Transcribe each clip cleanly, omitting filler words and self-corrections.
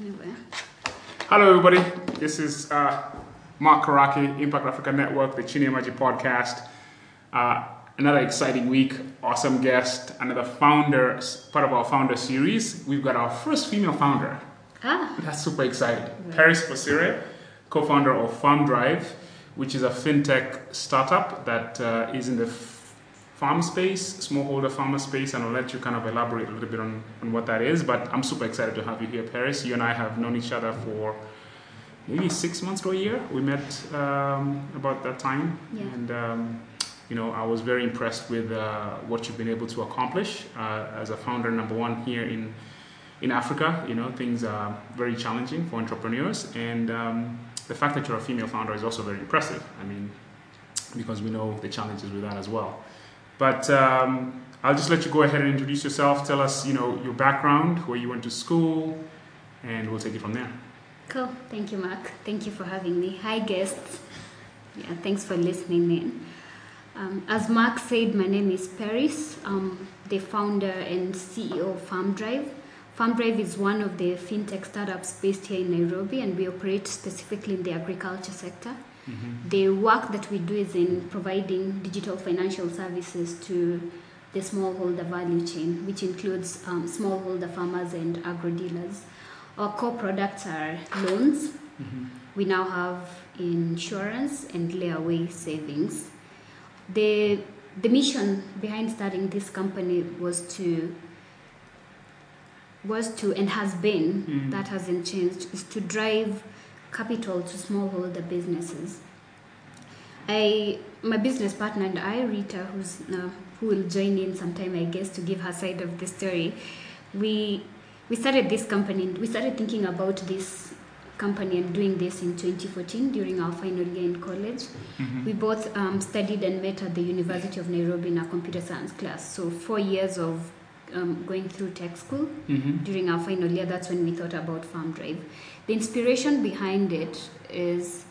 Anyway. Hello, everybody. This is Mark Karaki, Impact Africa Network, the Chini ya Maji podcast. Another exciting week, awesome guest, another founder, part of our founder series. We've got our first female founder. That's super exciting. Right. Peris Bosire, co-founder of FarmDrive, which is a fintech startup that is in the farm space, smallholder farmer space, and I'll let you kind of elaborate a little bit on what that is. But I'm super excited to have you here, Peris. You and I have known each other for maybe 6 months to a year. We met about that time. Yeah. And you know, I was very impressed with what you've been able to accomplish as a founder, number one, here in Africa. You know, things are very challenging for entrepreneurs. And the fact that you're a female founder is also very impressive. I mean, because we know the challenges with that as well. But I'll just let you go ahead and introduce yourself. Tell us, you know, your background, where you went to school, and we'll take it from there. Cool. Thank you, Mark. Thank you for having me. Hi, guests. Yeah, thanks for listening in. As Mark said, my name is Peris. I'm the founder and CEO of FarmDrive. FarmDrive is one of the fintech startups based here in Nairobi, and we operate specifically in the agriculture sector. Mm-hmm. The work that we do is in providing digital financial services to the smallholder value chain, which includes smallholder farmers and agro-dealers. Our core products are loans. Mm-hmm. We now have insurance and layaway savings. The mission behind starting this company was to and has been, mm-hmm. that hasn't changed, is to drive capital to smallholder businesses. My business partner and I, Rita, who will join in sometime, I guess, to give her side of the story, we started this company. We started thinking about this company and doing this in 2014 during our final year in college. Mm-hmm. We both studied and met at the University of Nairobi in a computer science class. So 4 years of going through tech school. Mm-hmm. During our final year, that's when we thought about FarmDrive. The inspiration behind it is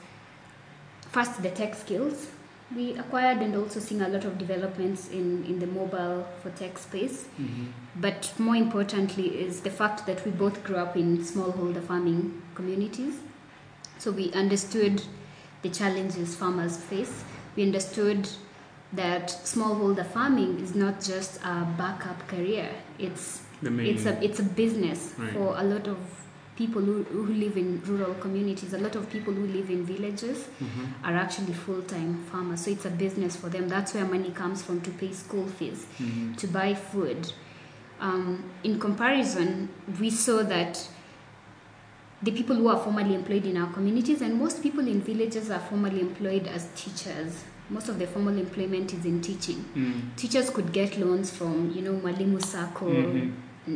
first the tech skills we acquired, and also seeing a lot of developments in the mobile for tech space. Mm-hmm. But more importantly is the fact that we both grew up in smallholder farming communities. So we understood the challenges farmers face. We understood that smallholder farming is not just a backup career. It's a business, right, for a lot of people who live in rural communities. A lot of people who live in villages, mm-hmm. are actually full-time farmers. So it's a business for them. That's where money comes from to pay school fees, mm-hmm. to buy food. In comparison, we saw that the people who are formally employed in our communities, and most people in villages are formally employed as teachers. Most of the formal employment is in teaching. Mm-hmm. Teachers could get loans from, you know, Malimu Circle, mm-hmm.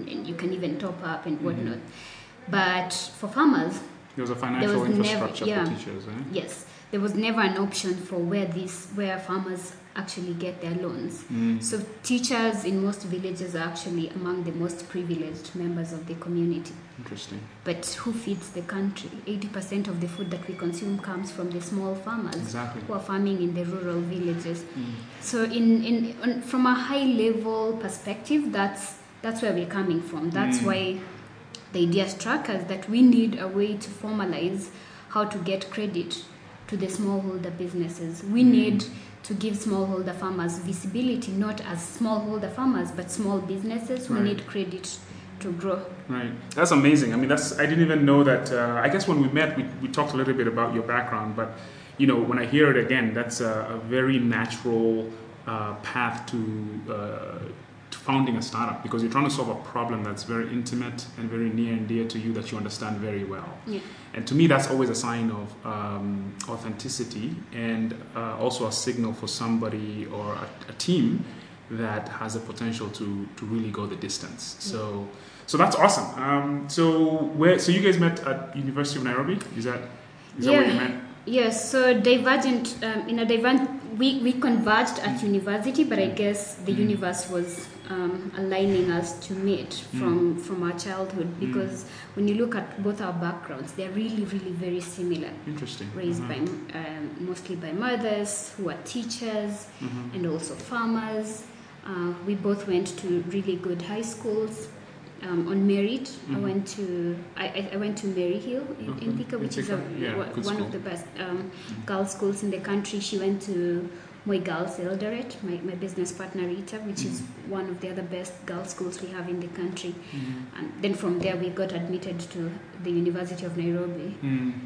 and you can even top up and whatnot. Mm-hmm. But for farmers, there was a financial infrastructure for teachers. Eh? Yes, there was never an option for where farmers actually get their loans. Mm-hmm. So teachers in most villages are actually among the most privileged members of the community. Interesting. But who feeds the country? 80% of the food that we consume comes from the small farmers, exactly. who are farming in the rural villages. Mm. So from a high level perspective, that's where we're coming from. That's why the idea struck us that we need a way to formalize how to get credit to the smallholder businesses. We need to give smallholder farmers visibility, not as smallholder farmers, but small businesses who, right. need credit to grow. Right. That's amazing. I mean, I didn't even know that. I guess when we met, we talked a little bit about your background, but, you know, when I hear it again, that's a very natural path to founding a startup, because you're trying to solve a problem that's very intimate and very near and dear to you, that you understand very well. Yeah. And to me, that's always a sign of authenticity, and also a signal for somebody or a team that has the potential to really go the distance. Yeah. So that's awesome. So you guys met at University of Nairobi? Is that where you met? Yes. So Divergent, we converged at university, but I guess the universe was aligning us to meet from our childhood, because when you look at both our backgrounds, they're really, really very similar. Interesting. Raised by mostly by mothers who are teachers, and also farmers. We both went to really good high schools. on merit. Mm-hmm. I went to Mary Hill in Thika, which is one of the best girls' schools in the country. She went to Moi Girls Eldoret, my business partner Rita, which mm-hmm. is one of the other best girls' schools we have in the country. Mm-hmm. And then from there we got admitted to the University of Nairobi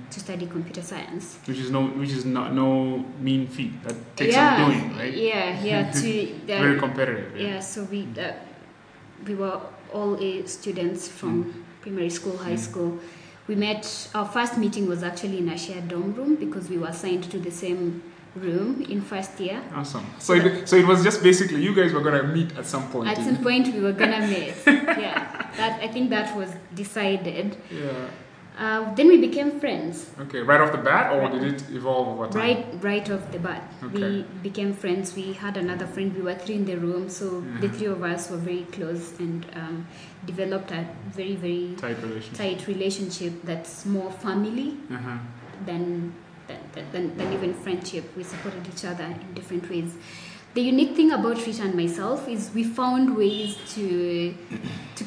to study computer science, which is no mean feat. That takes some doing, right? Yeah. Very competitive. Yeah. So we were all A students from primary school, high school. We met. Our first meeting was actually in a shared dorm room because we were assigned to the same room in first year. Awesome. So it was just basically you guys were gonna meet at some point. At some point we were gonna meet. Yeah. I think that was decided. Yeah. Then we became friends. Okay, right off the bat, or did it evolve over time? Right off the bat. Okay. We became friends. We had another friend. We were three in the room, so the three of us were very close and developed a very, very tight relationship that's more family than even friendship. We supported each other in different ways. The unique thing about Rita and myself is we found ways to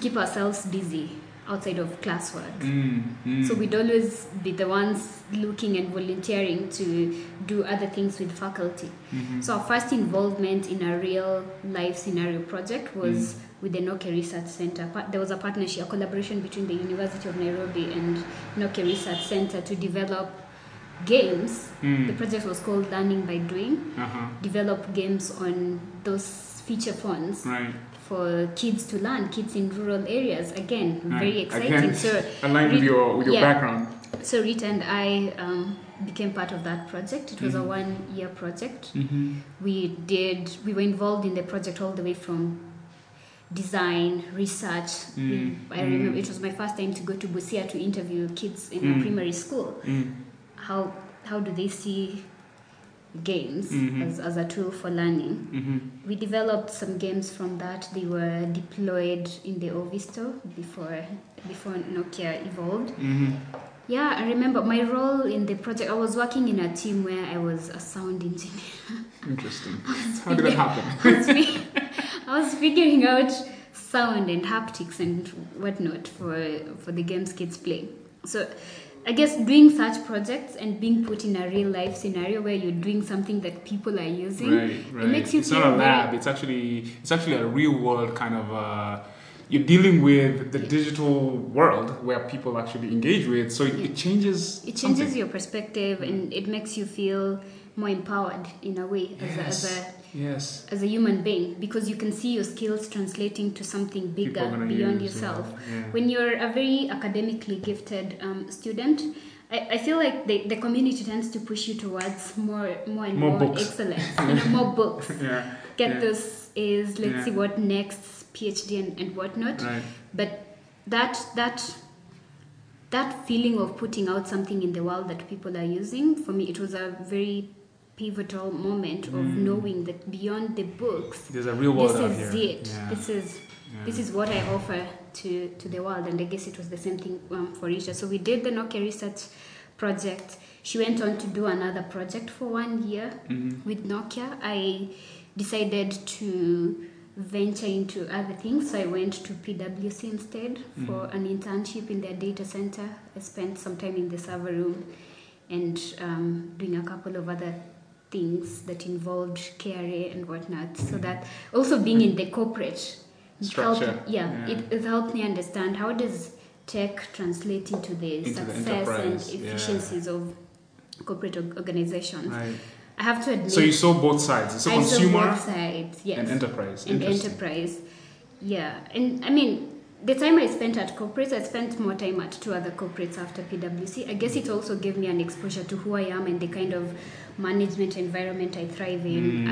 keep ourselves busy outside of classwork. So we'd always be the ones looking and volunteering to do other things with faculty. Mm-hmm. So our first involvement in a real life scenario project was with the Nokia Research Center. There was a partnership, a collaboration between the University of Nairobi and Nokia Research Center to develop games. The project was called Learning by Doing. Develop games on those feature phones. Right. For kids to learn, kids in rural areas. Again, very exciting. So aligned with your background. So Rita and I became part of that project. It was a 1-year project. Mm-hmm. We were involved in the project all the way from design, research. I remember it was my first time to go to Busia to interview kids in a primary school. How do they see games as a tool for learning? We developed some games from that. They were deployed in the Ovi Store before Nokia evolved. I remember my role in the project. I was working in a team where I was a sound engineer. Interesting. How did that happen? I was figuring out sound and haptics and whatnot for the games kids play. So I guess doing such projects and being put in a real life scenario where you're doing something that people are using, it makes you feel. It's not a lab. It's actually a real world kind of. You're dealing with the digital world where people actually engage with, so it changes. It changes your perspective, and it makes you feel more empowered in a way as a human being, because you can see your skills translating to something bigger beyond yourself. When you're a very academically gifted student, I feel like the community tends to push you towards more and more excellence. More books. Get those A's, let's see what next, PhD and whatnot. Right. But that feeling of putting out something in the world that people are using, for me it was a very pivotal moment of knowing that beyond the books, there's a real world out here. This is what I offer to the world, and I guess it was the same thing for Rita. So we did the Nokia Research project. She went on to do another project for 1 year with Nokia. I decided to venture into other things, so I went to PwC instead for an internship in their data center. I spent some time in the server room and doing a couple of other things that involved KRA and whatnot. So that also being in the corporate structure It helped me understand how does tech translate into the success and efficiencies of corporate organizations. Right. I have to admit. So you saw both sides. You saw consumer sides, and enterprise. And I mean, the time I spent at corporates, I spent more time at two other corporates after PwC. I guess it also gave me an exposure to who I am and the kind of management environment I thrive in.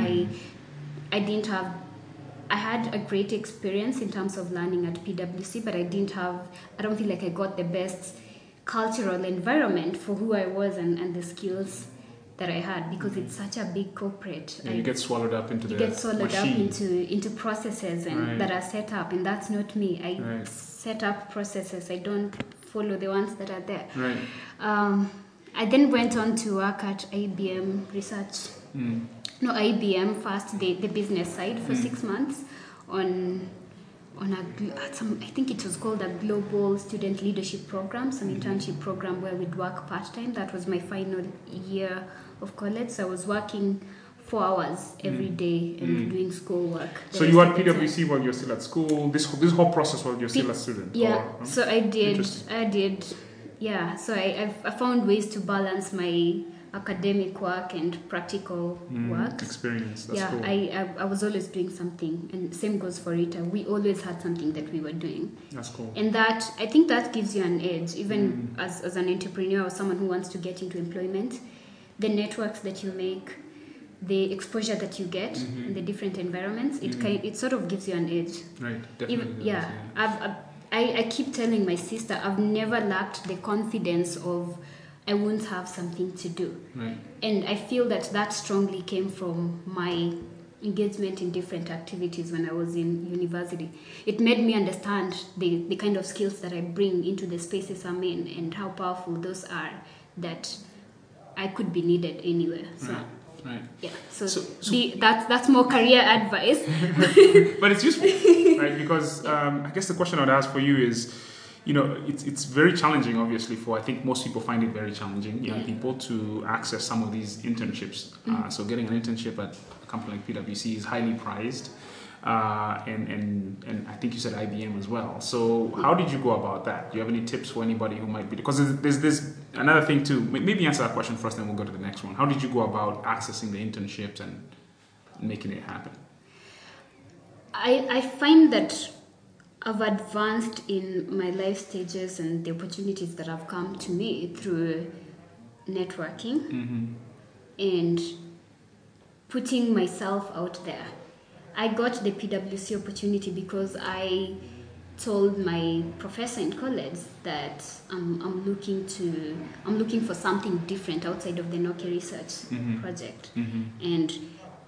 I had a great experience in terms of learning at PwC, but I don't feel like I got the best cultural environment for who I was and the skills that I had, because it's such a big corporate. Yeah, you get swallowed up into into processes and that are set up, and that's not me. I set up processes. I don't follow the ones that are there. Right. I then went on to work at IBM Research. IBM first, the business side for 6 months on on a, I think it was called a global student leadership program, some internship program where we'd work part-time. That was my final year of college. So I was working 4 hours every day and doing schoolwork. So you had PwC while you're still at school, this whole process while you're still a student? Yeah, or, so I did, yeah. So I found ways to balance my academic work and practical work. Experience, that's cool. I was always doing something, and same goes for Rita. We always had something that we were doing. That's cool. And that, I think that gives you an edge, even as an entrepreneur or someone who wants to get into employment. The networks that you make, the exposure that you get in the different environments, it sort of gives you an edge. Right, definitely. I keep telling my sister, I've never lacked the confidence of I won't have something to do. Right. And I feel that strongly came from my engagement in different activities when I was in university. It made me understand the kind of skills that I bring into the spaces I'm in and how powerful those are, that I could be needed anywhere. So, right. Yeah. So that's more career advice. But it's useful, right? Because I guess the question I'd ask for you is, you know, it's very challenging, obviously, I think most people find it very challenging, young people, to access some of these internships. So getting an internship at a company like PwC is highly prized. And I think you said IBM as well. So how did you go about that? Do you have any tips for anybody who might be... Because there's this another thing too. Maybe answer that question first, then we'll go to the next one. How did you go about accessing the internships and making it happen? I find that I've advanced in my life stages and the opportunities that have come to me through networking and putting myself out there. I got the PwC opportunity because I told my professor in college that I'm looking for something different outside of the Nokia Research project. And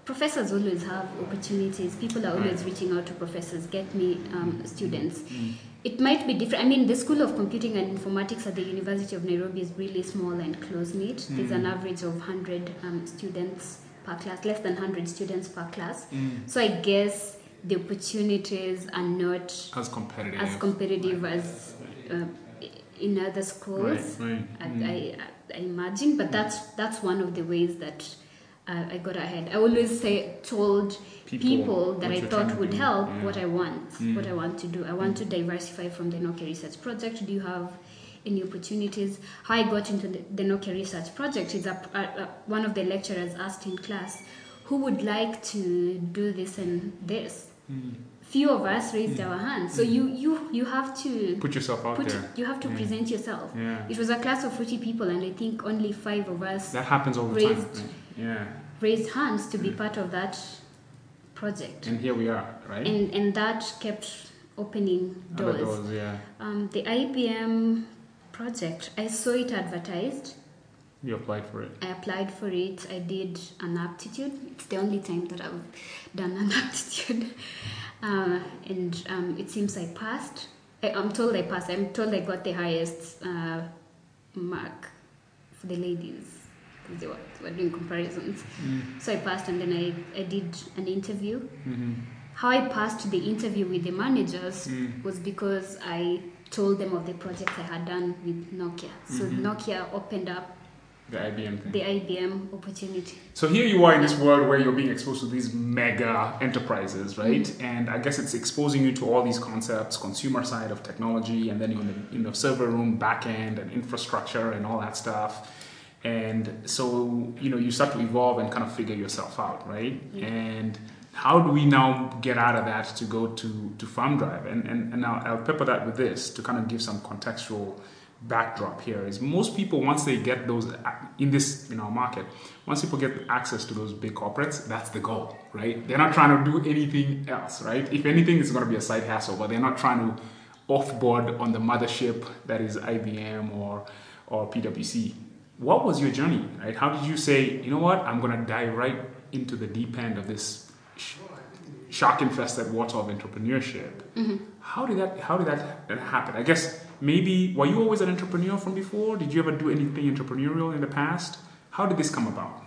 professors always have opportunities. People are always reaching out to professors, get me students. It might be different. I mean, the School of Computing and Informatics at the University of Nairobi is really small and close-knit. There's an average of 100 students per class, less than 100 students per class. So I guess the opportunities are not as competitive as in other schools, I imagine. But that's one of the ways that I got ahead. I always told people that I thought would help what I want, what I want to do. I want to diversify from the Nokia Research Project. Do you have any opportunities? How I got into the Nokia Research Project is one of the lecturers asked in class, who would like to do this and this? Few of us raised our hands. So you have to put yourself out there. You have to present yourself. Yeah. It was a class of 40 people, and I think only 5 of us. That happens all the time. Yeah. Raised hands to be part of that project. And here we are, right? And that kept opening doors. Other doors, yeah. The IBM project, I saw it advertised. You applied for it. I applied for it. I did an aptitude. It's the only time that I've done an aptitude. It seems I passed. I'm told I passed. I'm told I got the highest mark for the ladies, because they were doing comparisons. So I passed, and then I did an interview. How I passed the interview with the managers was because I told them of the projects I had done with Nokia. So Nokia opened up the IBM thing. The IBM opportunity. So here you are in this world where you're being exposed to these mega enterprises, right? And I guess it's exposing you to all these concepts, consumer side of technology, and then you're in the server room, back end and infrastructure and all that stuff. And so, you know, you start to evolve and kind of figure yourself out, right? And how do we now get out of that to go to FarmDrive? And now I'll pepper that with this to kind of give some contextual backdrop here. Is most people, once they get those in our market, once people get access to those big corporates, that's the goal, right? They're not trying to do anything else, right? If anything, it's going to be a side hassle, but they're not trying to offboard on the mothership that is IBM or PwC. What was your journey, right? How did you say, you know what, I'm going to dive right into the deep end of this shark-infested water of entrepreneurship? How did that happen? I guess maybe, were you always an entrepreneur from before? Did you ever do anything entrepreneurial in the past? How did this come about?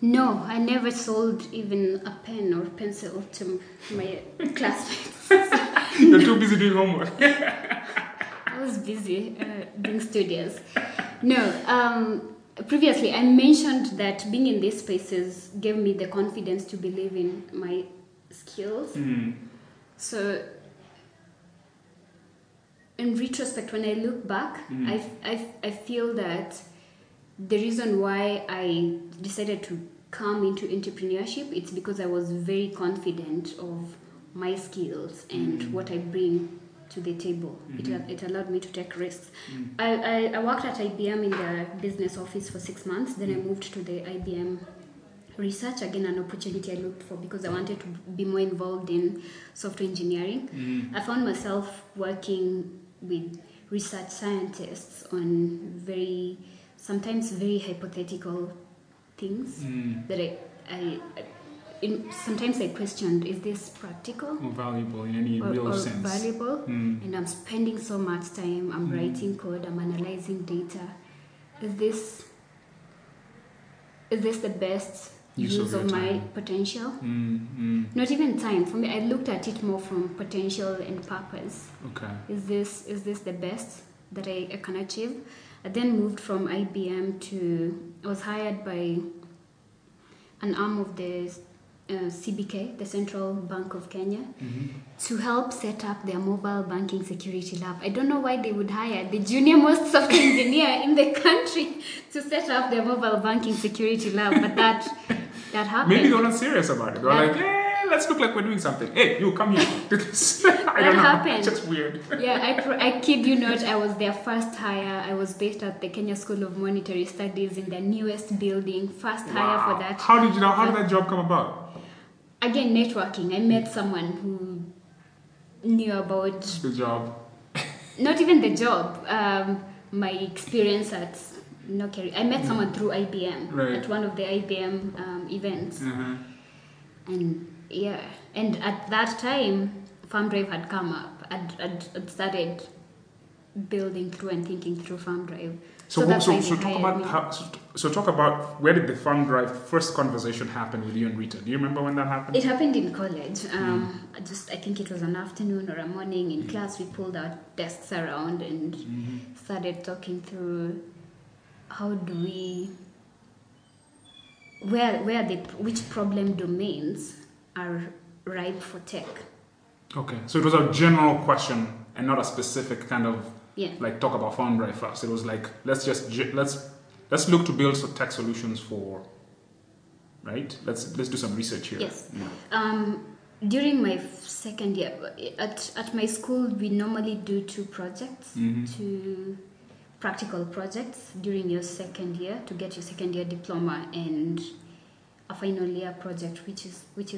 No, I never sold even a pen or pencil to my classmates. You're too busy doing homework. I was busy being studious. No, previously I mentioned that being in these spaces gave me the confidence to believe in my skills. Mm. So in retrospect, when I look back, I feel that the reason why I decided to come into entrepreneurship, it's because I was very confident of my skills and what I bring to the table. It allowed me to take risks. I worked at IBM in the business office for 6 months. Then I moved to the IBM Research, again an opportunity I looked for because I wanted to be more involved in software engineering. I found myself working with research scientists on sometimes very hypothetical things that sometimes I questioned, is this practical? Or valuable in any real sense. Valuable, and I'm spending so much time, I'm writing code, I'm analyzing data. Is this the best use of my potential? Not even time. For me, I looked at it more from potential and purpose. Okay. Is this the best that I can achieve? I then moved from IBM to, I was hired by an arm of the CBK, the Central Bank of Kenya, to help set up their mobile banking security lab. I don't know why they would hire the junior most software engineer in the country to set up their mobile banking security lab, but that happened. Maybe they're not serious about it. They're like, let's look like we're doing something. Hey, you come here. I don't know. It's just weird. I kid you not, I was their first hire. I was based at the Kenya School of Monetary Studies in their newest building. First hire for that. How did that job come about? Again, networking. I met someone who knew about the job. Not even the job. My experience at Nokia. I met someone through IBM at one of the IBM events. And at that time, FarmDrive had come up. I'd started building through and thinking through FarmDrive. So talk about where did the FarmDrive first conversation happen with you and Rita? Do you remember when that happened? It happened in college. I think it was an afternoon or a morning in class. We pulled our desks around and started talking through how do we. Which problem domains are ripe for tech? Okay, so it was a general question and not a specific kind of talk about FarmDrive first. It was like let's look to build some tech solutions for, right? Let's do some research here. Yes. Yeah. During my second year at my school, we normally do two projects. Two practical projects during your second year to get your second year diploma, and a final year project which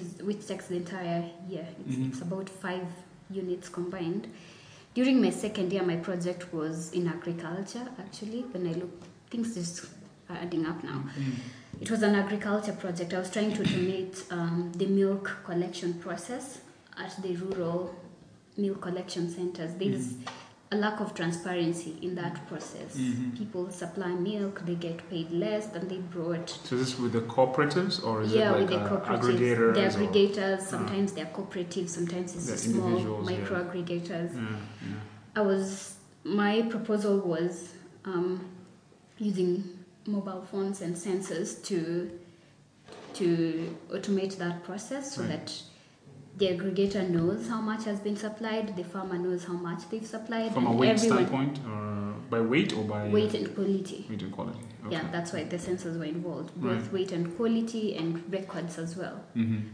takes the entire year. It's about 5 units combined. During my second year, my project was in agriculture. Actually, when I look, things just are adding up now. It was an agriculture project. I was trying to automate the milk collection process at the rural milk collection centers. These a lack of transparency in that process. People supply milk, they get paid less than they brought. So is this with the cooperatives or is it like aggregators? The aggregators, sometimes they're cooperatives, sometimes it's small micro-aggregators. My proposal was using mobile phones and sensors to automate that process so that the aggregator knows how much has been supplied, the farmer knows how much they've supplied. From a weight standpoint, or by weight or by... Weight and quality. Weight and quality, okay. Yeah, that's why the sensors were involved. Both weight and quality and records as well.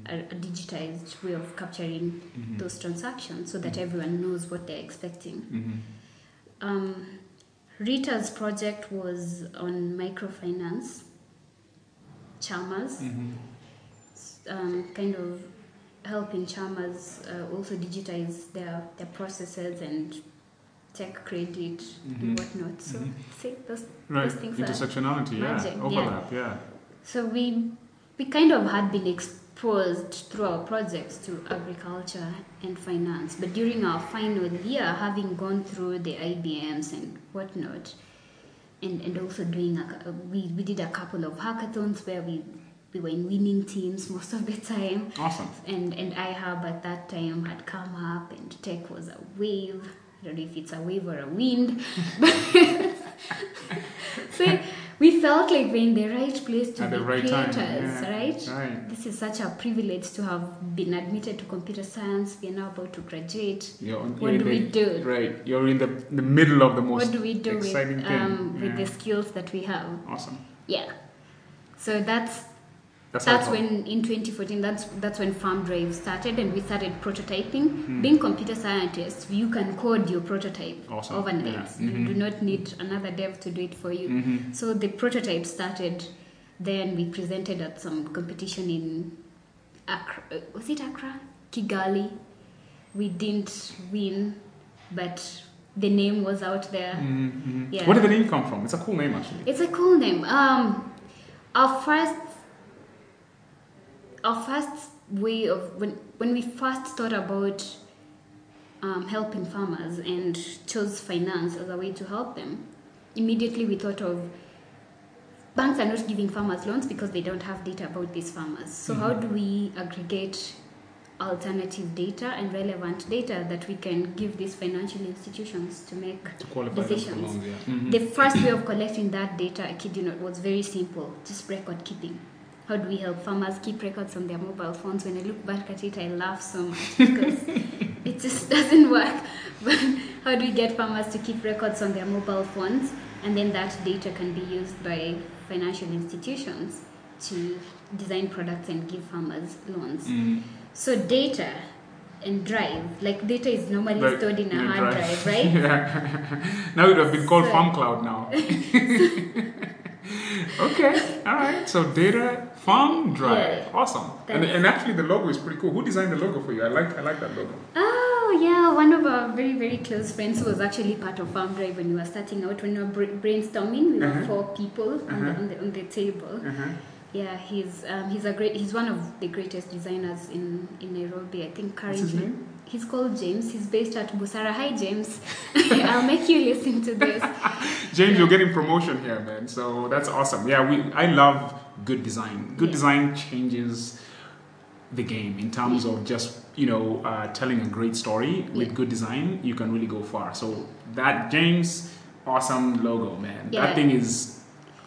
A digitized way of capturing those transactions so that everyone knows what they're expecting. Rita's project was on microfinance, Chalmers, kind of helping farmers also digitize their processes and tech credit and whatnot. So those things intersectionality, overlap, So we kind of had been exposed through our projects to agriculture and finance, but during our final year, having gone through the IBMs and whatnot, and also doing we did a couple of hackathons where we we were in winning teams most of the time. Awesome. And IHUB at that time had come up, and tech was a wave. I don't know if it's a wave or a wind. So we felt like we're in the right place to be right creators, yeah, right? Right? This is such a privilege to have been admitted to computer science. We're now about to graduate. What do we do? Right. You're in the middle of the most exciting thing. With the skills that we have. Awesome. Yeah. So that's when in 2014 that's when FarmDrive started, and we started prototyping. Being computer scientists, you can code your prototype overnight. You do not need another dev to do it for you. So the prototype started, then we presented at some competition in Accra. Was it Accra? Kigali. We didn't win, but the name was out there. Yeah. Where did the name come from? It's a cool name, actually. It's a cool name. Our first way of when we first thought about helping farmers and chose finance as a way to help them, immediately we thought of banks are not giving farmers loans because they don't have data about these farmers. So how do we aggregate alternative data and relevant data that we can give these financial institutions to make decisions? The first way of collecting that data, was very simple, just record keeping. How do we help farmers keep records on their mobile phones? When I look back at it, I laugh so much because it just doesn't work. But how do we get farmers to keep records on their mobile phones? And then that data can be used by financial institutions to design products and give farmers loans. So data and drive, like data is normally stored in a hard drive, right? Now it would have been called FarmCloud now. Okay, all right. So data, FarmDrive, awesome. And actually, the logo is pretty cool. Who designed the logo for you? I like that logo. Oh yeah, one of our very very close friends who was actually part of FarmDrive when we were starting out. When we were brainstorming, we were four people on the table. Yeah, he's one of the greatest designers in Nairobi, I think. Currently, what's his name? He's called James. He's based at Busara. Hi, James. I'll make you listen to this. James, you're getting promotion here, man. So that's awesome. Yeah, I love good design. Good design changes the game in terms of just, telling a great story. With good design, you can really go far. So that James, awesome logo, man. Yeah. That thing is,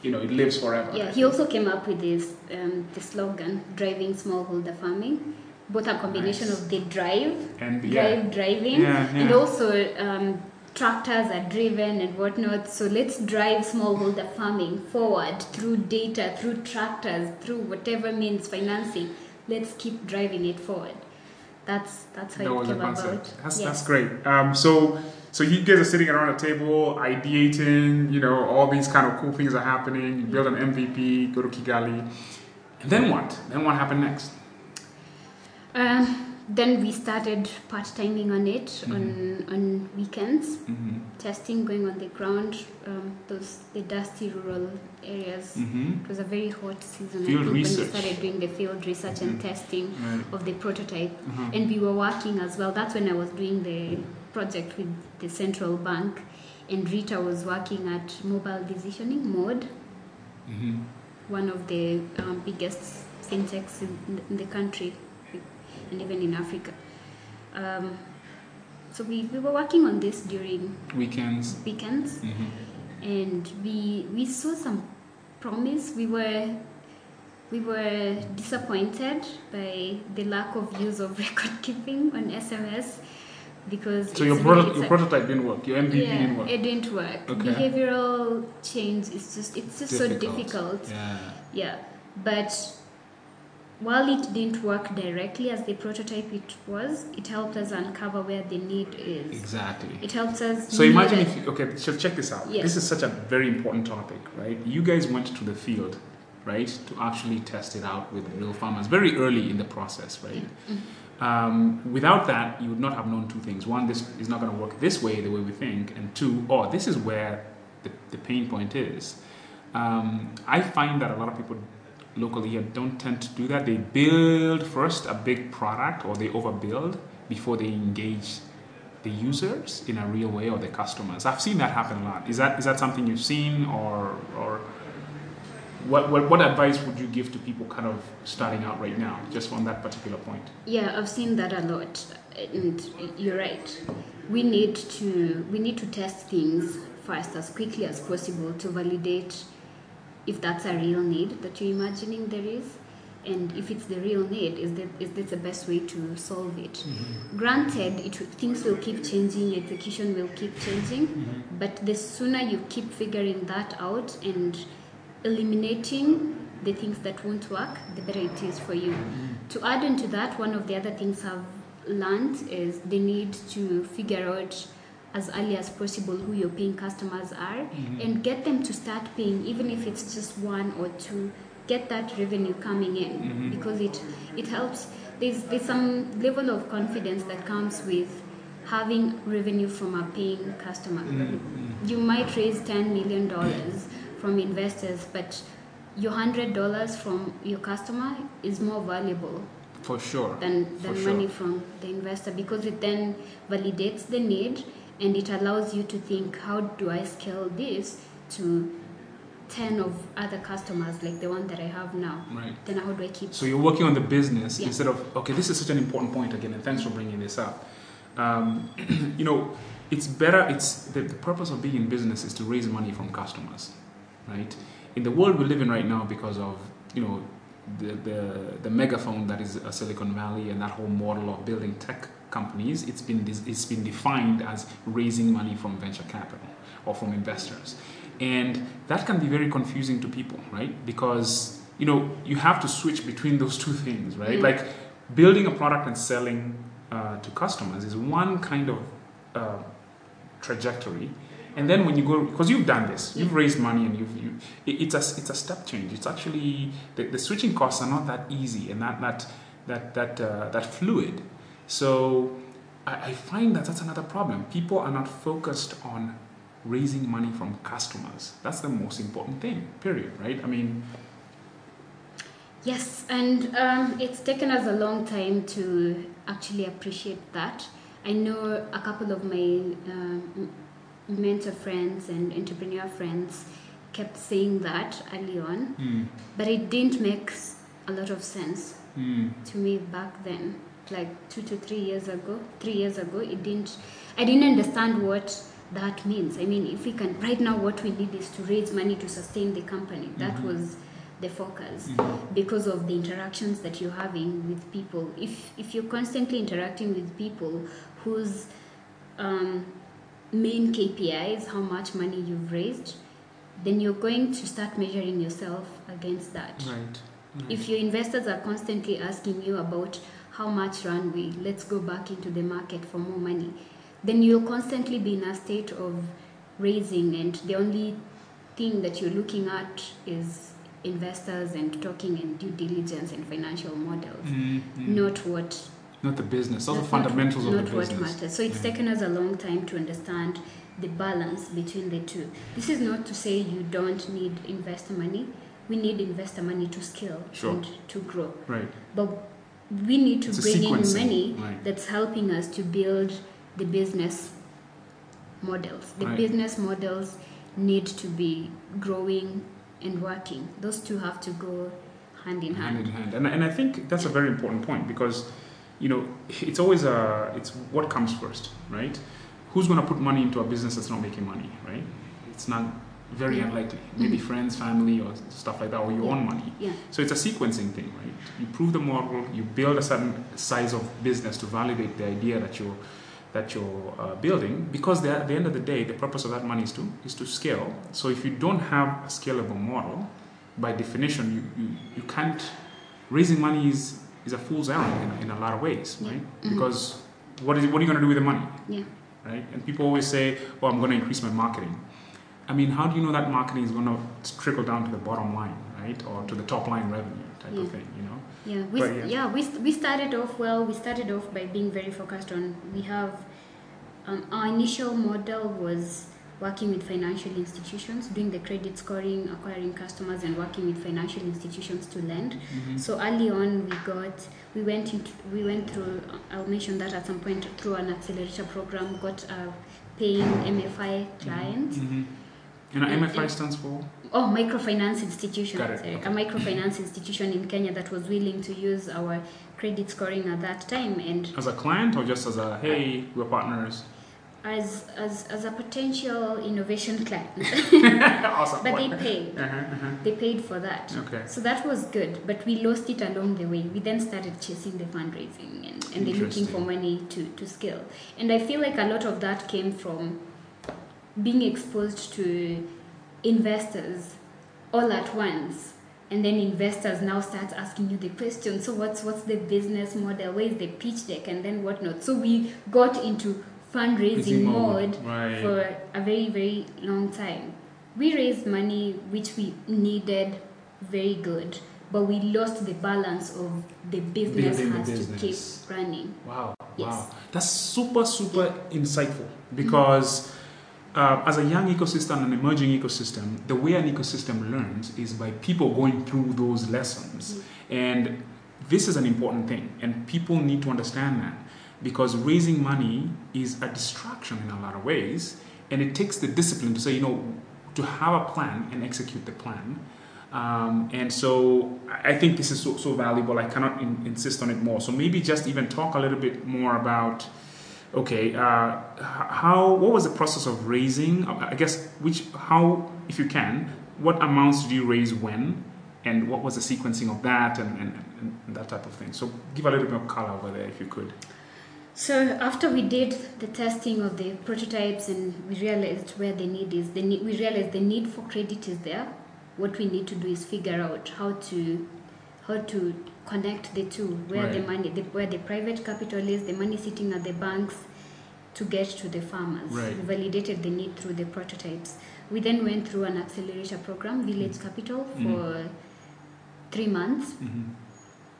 it lives forever. Yeah, he also came up with this, the slogan, driving smallholder farming. Both a combination of the drive and driving, and also tractors are driven and whatnot. So let's drive smallholder farming forward through data, through tractors, through whatever means financing. Let's keep driving it forward. That's how it came about. That's great. So you guys are sitting around a table, ideating. All these kind of cool things are happening. You build an MVP, go to Kigali, and then what? Then what happened next? Then we started part-timing on it, on weekends, testing, going on the ground, the dusty rural areas. It was a very hot season. When we started doing the field research and testing of the prototype, and we were working as well. That's when I was doing the project with the central bank, and Rita was working at Mobile Decisioning Mode, one of the biggest fintechs in the country. And even in Africa, so we were working on this during weekends, and we saw some promise. We were disappointed by the lack of use of record keeping on SMS because your prototype didn't work. Your MVP didn't work. It didn't work. Okay. Behavioral change is just so difficult. Yeah, but. While it didn't work directly as the prototype it helped us uncover where the need is. Exactly. It helps us... So imagine if... So check this out. Yes. This is such a very important topic, right? You guys went to the field, right? To actually test it out with real farmers very early in the process, right? Without that, you would not have known two things. One, this is not going to work this way, the way we think. And two, this is where the pain point is. I find that a lot of people... locally here don't tend to do that. They build first a big product, or they overbuild before they engage the users in a real way, or the customers. I've seen that happen a lot. Is that something you've seen or What advice would you give to people kind of starting out right now, just on that particular point? Yeah, I've seen that a lot, and you're right. We need to test things first as quickly as possible to validate if that's a real need that you're imagining there is, and if it's the real need, is this the best way to solve it? Mm-hmm. Granted, things will keep changing, execution will keep changing, mm-hmm. but the sooner you keep figuring that out and eliminating the things that won't work, the better it is for you. Mm. To add on to that, one of the other things I've learned is the need to figure out as early as possible who your paying customers are, mm-hmm. and get them to start paying, even if it's just one or two. Get that revenue coming in, mm-hmm. because it helps. There's some level of confidence that comes with having revenue from a paying customer. Mm-hmm. You might raise $10 million from investors, but your $100 from your customer is more valuable for sure than money from the investor, because it then validates the need and it allows you to think, how do I scale this to 10 of other customers like the one that I have now? Right. Then how do I keep? So you're working on the business, yeah. instead of, okay, this is such an important point again, and thanks for bringing this up. You know, it's better. It's the purpose of being in business is to raise money from customers. Right? In the world we live in right now, because of, you know, the megaphone that is Silicon Valley and that whole model of building tech companies, it's been defined as raising money from venture capital or from investors, and that can be very confusing to people, right? Because, you know, you have to switch between those two things, right? Mm-hmm. Like building a product and selling to customers is one kind of trajectory. And then when you go, because you've done this, you've raised money, and it's a step change. It's actually the switching costs are not that easy and that fluid. So I find that's another problem. People are not focused on raising money from customers. That's the most important thing. Period. Right? I mean. Yes, and it's taken us a long time to actually appreciate that. I know a couple of my mentor friends and entrepreneur friends kept saying that early on, but it didn't make a lot of sense to me back then, like 3 years ago. I didn't understand what that means. I mean, if we can, right now what we need is to raise money to sustain the company. That mm-hmm. was the focus, mm-hmm. because of the interactions that you're having with people. If you're constantly interacting with people whose main KPI is how much money you've raised, then you're going to start measuring yourself against that. Right. If your investors are constantly asking you about how much runway, let's go back into the market for more money, then you'll constantly be in a state of raising, and the only thing that you're looking at is investors and talking and due diligence and financial models, mm-hmm. Not the business, all the fundamentals of the business. Not what matters. So it's taken us a long time to understand the balance between the two. This is not to say you don't need investor money. We need investor money to scale, sure. and to grow. Right. But we need to bring in money, right. that's helping us to build the business models. The right. business models need to be growing and working. Those two have to go hand in hand. And I think that's a very important point, because you know, it's always it's what comes first, right? Who's going to put money into a business that's not making money, right? It's not very unlikely. Maybe mm-hmm. friends, family, or stuff like that, or your own money. Yeah. So it's a sequencing thing, right? You prove the model, you build a certain size of business to validate the idea that you're building, because at the end of the day, the purpose of that money is to scale. So if you don't have a scalable model, by definition, you can't. Raising money is a fool's errand in a lot of ways, right? Yeah. Mm-hmm. Because what are you going to do with the money? Yeah. Right? And people always say, oh, I'm going to increase my marketing. I mean, how do you know that marketing is going to trickle down to the bottom line, right? Or to the top line revenue type of thing, you know? Yeah, we started off well. We started off by being very focused on, we have, our initial model was working with financial institutions, doing the credit scoring, acquiring customers, and working with financial institutions to lend. Mm-hmm. So early on, we went through. I'll mention that at some point, through an accelerator program, got a paying MFI client, mm-hmm. And MFI stands for? Oh, microfinance institution. Okay. A microfinance institution in Kenya that was willing to use our credit scoring at that time. And as a client or just as a, hey, we're partners? As a potential innovation client. Awesome. But they paid. They paid for that. Okay. So that was good, but we lost it along the way. We then started chasing the fundraising and then looking for money to scale. And I feel like a lot of that came from being exposed to investors all at once, and then investors now start asking you the question, so what's the business model, where is the pitch deck, and then whatnot. So we got into fundraising mode, right, for a very, very long time. We raised money which we needed, very good, but we lost the balance of the business has to keep running. Wow, yes. Wow, that's super insightful, because as a young ecosystem, an emerging ecosystem, the way an ecosystem learns is by people going through those lessons. Mm-hmm. And this is an important thing, and people need to understand that, because raising money is a distraction in a lot of ways, and it takes the discipline to say, you know, to have a plan and execute the plan. And so I think this is so valuable. I cannot insist on it more. So maybe just even talk a little bit more about, okay, what was the process of raising? I guess, if you can, what amounts did you raise when, and what was the sequencing of that, and that type of thing? So give a little bit of color over there if you could. So after we did the testing of the prototypes and we realized where the need is, we realized the need for credit is there. What we need to do is figure out how to connect the two, where the money, where the private capital is, the money sitting at the banks, to get to the farmers. Right. We validated the need through the prototypes. We then went through an accelerator program, Village Capital, for 3 months. Mm-hmm.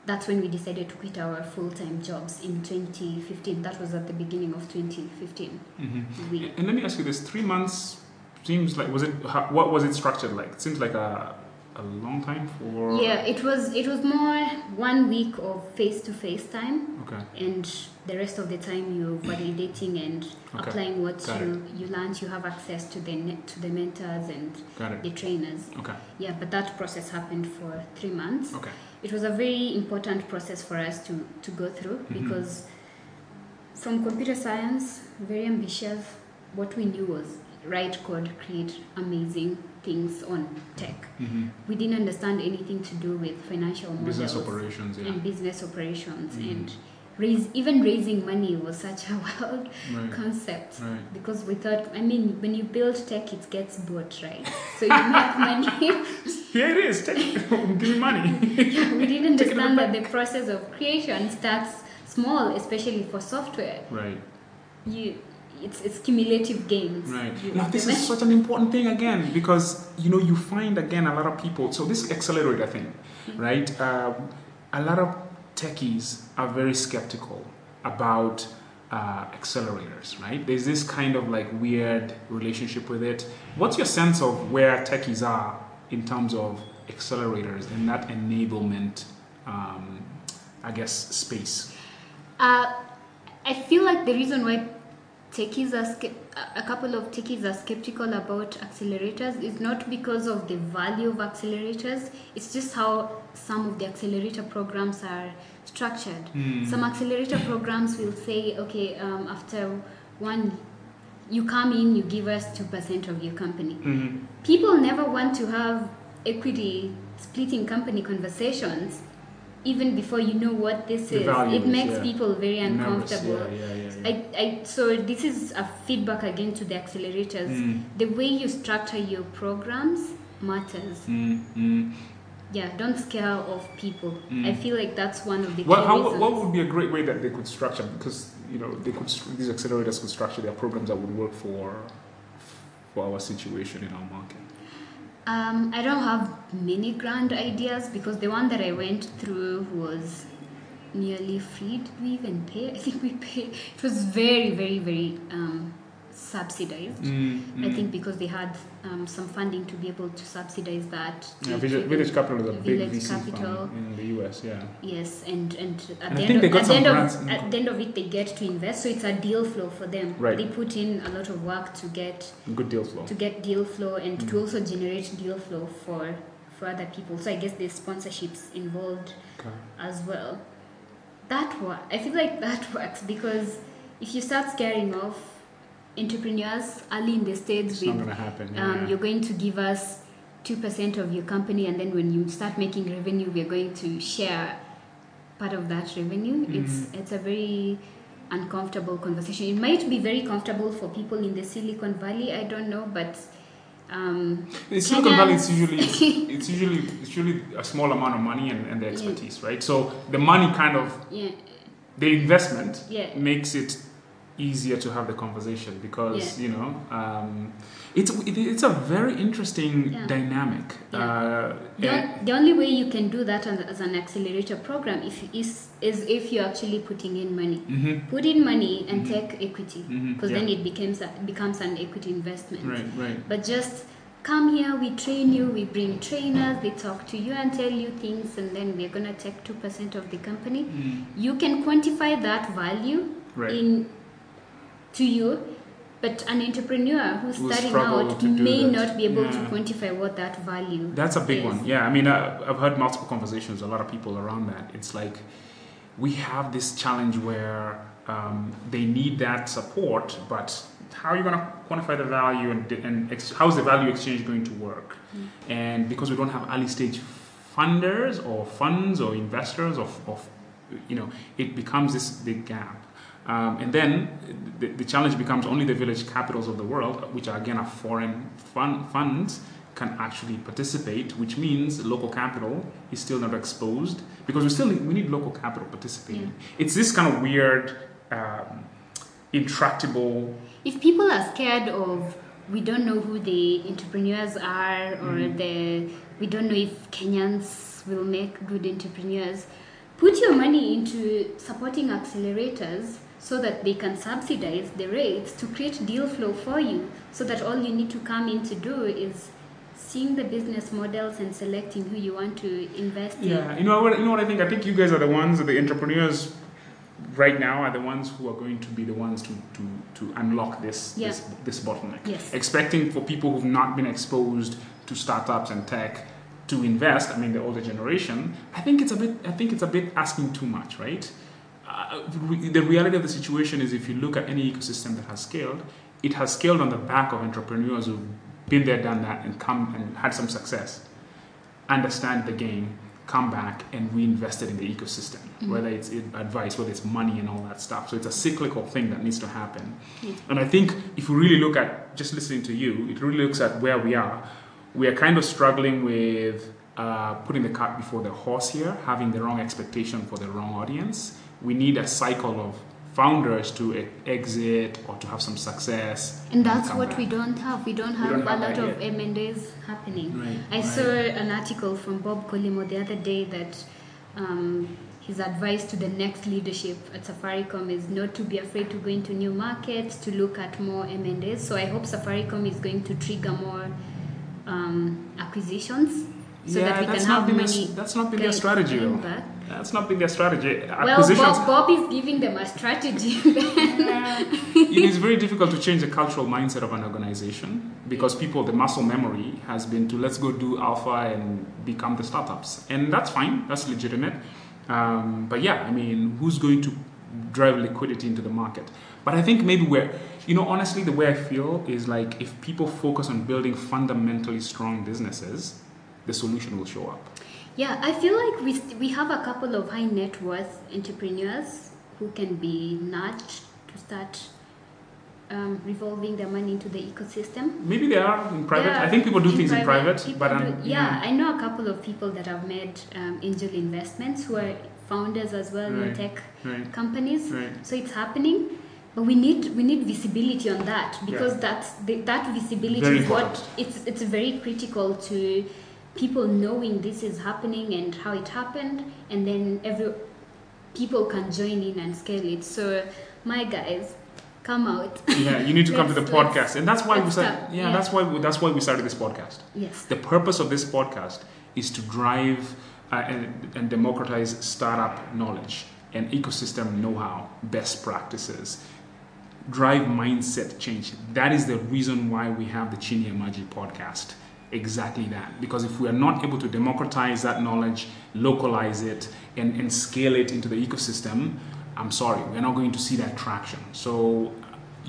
That's when we decided to quit our full-time jobs in 2015. That was at the beginning of 2015. Mm-hmm. And let me ask you this: 3 months seems like, what was it structured like? It seems like a long time for... Yeah, it was more 1 week of face-to-face time. Okay. And the rest of the time you're validating and applying what you learned. You have access to the mentors and the trainers. Okay. Yeah, but that process happened for 3 months. Okay. It was a very important process for us to go through, because from computer science, very ambitious, what we knew was write code, create amazing things on tech. Mm-hmm. We didn't understand anything to do with financial models, business operations, and business operations, and even raising money was such a wild concept, because we thought, I mean, when you build tech, it gets bought, right? So you make money. Here it is, give me money. We didn't understand that the process of creation starts small, especially for software. Right. It's cumulative gains. Right. Now, this is such an important thing again, because, you know, you find again a lot of people, so this accelerator thing, right? A lot of techies are very skeptical about accelerators, right? There's this kind of like weird relationship with it. What's your sense of where techies are in terms of accelerators and that enablement, I guess, space? I feel like the reason why a couple of techies are skeptical about accelerators is not because of the value of accelerators, it's just how some of the accelerator programs are structured. Some accelerator programs will say, okay, after one, you come in, you give us 2% of your company. People never want to have equity splitting company conversations even before you know what this is. It makes people very uncomfortable. So this is a feedback again to the accelerators. The way you structure your programs matters. Yeah, don't scare off people. I feel like that's one of the key reasons. What would be a great way that they could structure, because, you know, these accelerators could structure their programs that would work for our situation in our market? I don't have many grand ideas, because the one that I went through was nearly free. Did we even pay? I think we paid. It was very, very, very subsidized. I think because they had some funding to be able to subsidize that. Yeah, Village Capital is a big VC fund in the US, yeah. Yes, and at the end of it, they get to invest, so it's a deal flow for them. Right. They put in a lot of work to get good deal flow. To get deal flow and to also generate deal flow for other people. So I guess there's sponsorships involved as well. I feel like that works because if you start scaring off entrepreneurs early in the stage, it's not going to happen. You're going to give us 2% of your company, and then when you start making revenue, we're going to share part of that revenue. It's a very uncomfortable conversation. It might be very comfortable for people in the Silicon Valley. I don't know, but in Silicon Valley, it's usually a small amount of money and the expertise, right? So the money the investment makes it easier to have the conversation because it's a very interesting dynamic. The only way you can do that as an accelerator program is if you're actually putting in money. Put in money and take equity because then it becomes an equity investment. Right. But just come here, we train you, we bring trainers, they talk to you and tell you things, and then we're gonna take 2% of the company. You can quantify that value to you, but an entrepreneur who's starting out may not be able to quantify what that value that's a big is. One I mean, I've heard multiple conversations, a lot of people around that. It's like we have this challenge where they need that support, but how are you going to quantify the value and how's the value exchange going to work? And because we don't have early stage funders or funds or investors of it becomes this big gap. And then the challenge becomes only the Village Capitals of the world, which are again are foreign funds, can actually participate, which means local capital is still not exposed because we need local capital participating. It's this kind of weird, intractable. If people are scared of, we don't know who the entrepreneurs are, or we don't know if Kenyans will make good entrepreneurs, put your money into supporting accelerators so that they can subsidize the rates to create deal flow for you, so that all you need to come in to do is seeing the business models and selecting who you want to invest in. You know what I think? I think you guys are the ones, the entrepreneurs right now are the ones who are going to be the ones to unlock this bottleneck. Yes. Expecting for people who've not been exposed to startups and tech to invest, I mean the older generation, I think it's a bit asking too much, right? The reality of the situation is if you look at any ecosystem that has scaled, it has scaled on the back of entrepreneurs who've been there, done that, and come and had some success, understand the game, come back and reinvest it in the ecosystem, whether it's advice, whether it's money and all that stuff. So it's a cyclical thing that needs to happen. And I think if you really look at, just listening to you, it really looks at where we are. We are kind of struggling with putting the cart before the horse here, having the wrong expectation for the wrong audience. We need a cycle of founders to exit or to have some success. And that's what we don't have. We don't have a lot of M&As happening. I saw an article from Bob Colimo the other day that his advice to the next leadership at Safaricom is not to be afraid to go into new markets, to look at more M&As. So I hope Safaricom is going to trigger more acquisitions, so that we can have money. That's not been their strategy. That's not been their strategy. Bob is giving them a strategy. It is very difficult to change the cultural mindset of an organization because the muscle memory has been to let's go do alpha and become the startups, and that's fine. That's legitimate. Who's going to drive liquidity into the market? But I think maybe honestly, the way I feel is like if people focus on building fundamentally strong businesses, the solution will show up. Yeah, I feel like we have a couple of high net worth entrepreneurs who can be nudged to start revolving their money into the ecosystem. Maybe they are in private. I think people do things in private. I know a couple of people that have made angel investments who are founders as well in tech companies. So it's happening. But we need visibility on that because that visibility very is important. It's very critical to people knowing this is happening and how it happened, and then people can join in and scale it. So my guys, come out. Yeah, you need to come to the podcast, and that's why we started. Yeah, that's why we started this podcast. Yes. The purpose of this podcast is to drive and democratize startup knowledge and ecosystem know-how, best practices, drive mindset change. That is the reason why we have the Chini ya Maji podcast. Exactly that. Because if we are not able to democratize that knowledge, localize it, and scale it into the ecosystem, I'm sorry, we're not going to see that traction. So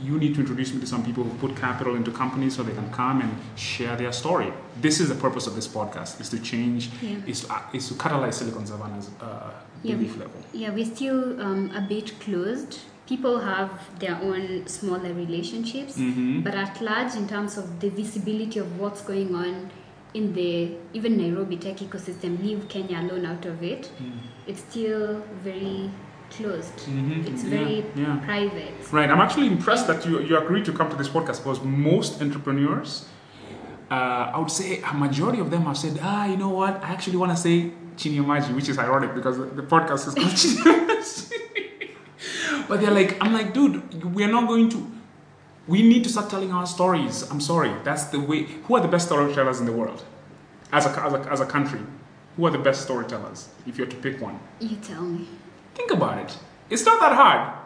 you need to introduce me to some people who put capital into companies so they can come and share their story. This is the purpose of this podcast, is to change, is to catalyze Silicon Savannah's belief level. Yeah, we're still a bit closed. People have their own smaller relationships, but at large, in terms of the visibility of what's going on in the even Nairobi tech ecosystem, leave Kenya alone out of it, it's still very closed. It's very private. Right. I'm actually impressed that you agreed to come to this podcast, because most entrepreneurs, I would say a majority of them have said, you know what, I actually want to say Chini ya Maji, which is ironic because the podcast is called Chini ya Maji. But they're like, I'm like, dude, we need to start telling our stories. I'm sorry, that's the way. Who are the best storytellers in the world? As a country, who are the best storytellers? If you had to pick one. You tell me. Think about it. It's not that hard.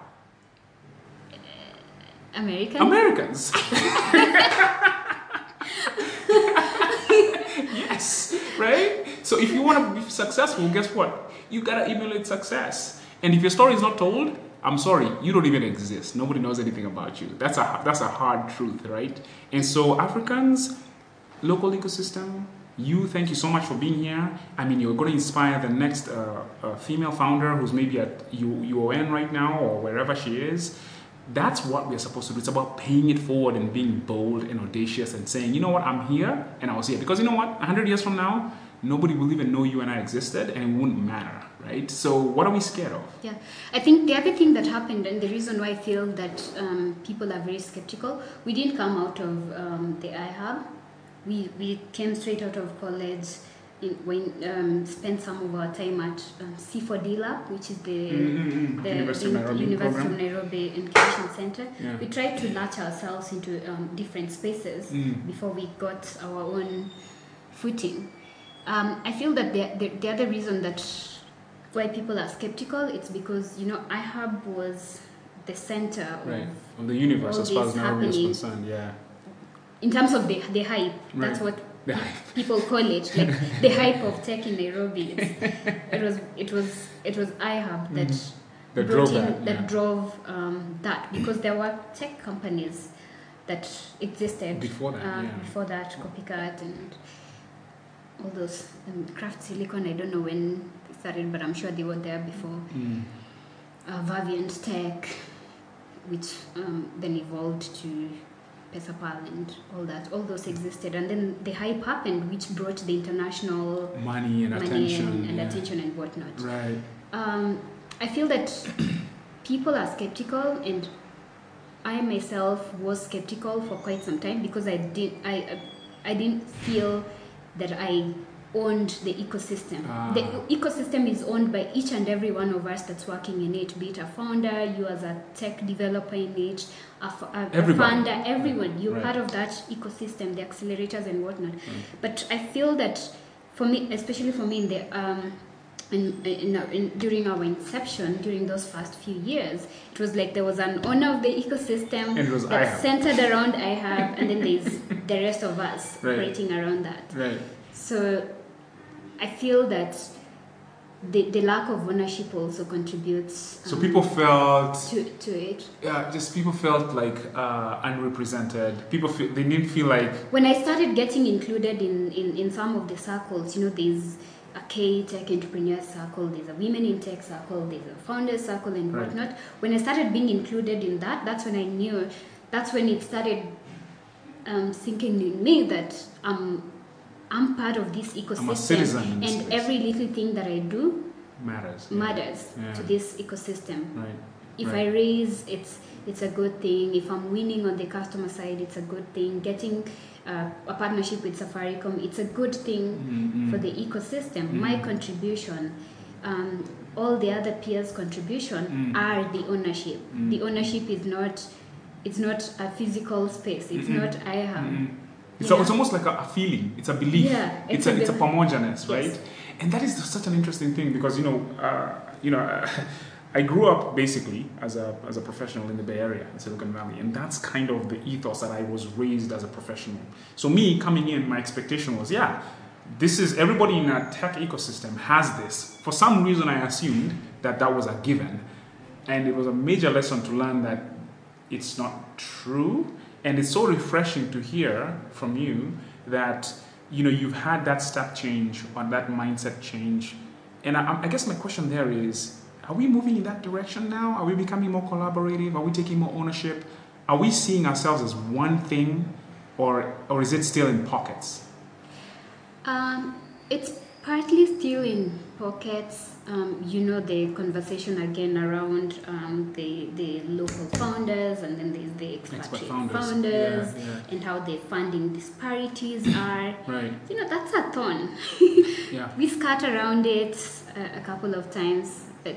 Americans. Yes, right? So if you want to be successful, guess what? You gotta emulate success. And if your story is not told, I'm sorry, you don't even exist. Nobody knows anything about you. That's a hard truth, right? And so Africans, local ecosystem, thank you so much for being here. I mean, you're going to inspire the next female founder who's maybe at UON right now or wherever she is. That's what we're supposed to do. It's about paying it forward and being bold and audacious and saying, you know what, I'm here and I was here. Because you know what, 100 years from now, nobody will even know you and I existed, and it wouldn't matter. Right? So what are we scared of? Yeah, I think the other thing that happened, and the reason why I feel that people are very skeptical, we didn't come out of the IHUB. We came straight out of college, spent some of our time at C4DLA, which is the University of Nairobi Education Center. Yeah. We tried to latch ourselves into different spaces before we got our own footing. I feel that the other reason that why people are skeptical, it's because, you know, IHUB was the center of, right, of the universe as far as Nairobi is concerned. Yeah. In terms of the hype, right. That's what people call it, like the hype of tech in Nairobi. It was IHUB that drove that, because there were tech companies that existed before that, Copycat and all those Craft Silicon. I don't know when. But I'm sure they were there before. Vavient Tech, which then evolved to Pesapal and all that. All those existed, and then the hype happened, which brought the international money and attention and whatnot. Right. I feel that people are skeptical, and I myself was skeptical for quite some time, because I didn't feel that I owned the ecosystem. The ecosystem is owned by each and every one of us that's working in it, be it a founder, you as a tech developer in it, a founder, everyone. You're part of that ecosystem, the accelerators and whatnot. But I feel that for me, especially for me, during our inception, during those first few years, it was like there was an owner of the ecosystem that centered around IHUB, and then there's the rest of us operating around that. Right. So I feel that the lack of ownership also contributes. So people felt to it. Yeah, just people felt like unrepresented. They didn't feel like. When I started getting included in some of the circles, you know, there's a K Tech Entrepreneur Circle, there's a Women in Tech Circle, there's a Founders Circle, and whatnot. When I started being included in that, that's when I knew. That's when it started sinking in me that I'm part of this ecosystem, and every little thing that I do matters to this ecosystem. Right. If I raise, it's a good thing. If I'm winning on the customer side, it's a good thing. Getting a partnership with Safaricom, it's a good thing for the ecosystem. My contribution, all the other peers' contribution, are the ownership. The ownership is not it's not a physical space. It's not IHUB. It's almost like a feeling. It's a belief. Yeah, it's a pamojaness, right? Yes. And that is such an interesting thing because I grew up basically as a professional in the Bay Area, in Silicon Valley, and that's kind of the ethos that I was raised as a professional. So me coming in, my expectation was, this is everybody in a tech ecosystem has this. For some reason, I assumed that was a given, and it was a major lesson to learn that it's not true. And it's so refreshing to hear from you that you've had that step change or that mindset change. And I guess my question there is, are we moving in that direction now? Are we becoming more collaborative? Are we taking more ownership? Are we seeing ourselves as one thing, or is it still in pockets? It's partly still in pockets. The conversation again around the local founders, and then there's the expatriate founders and how the funding disparities are. Right. That's a ton. We scat around it a couple of times, but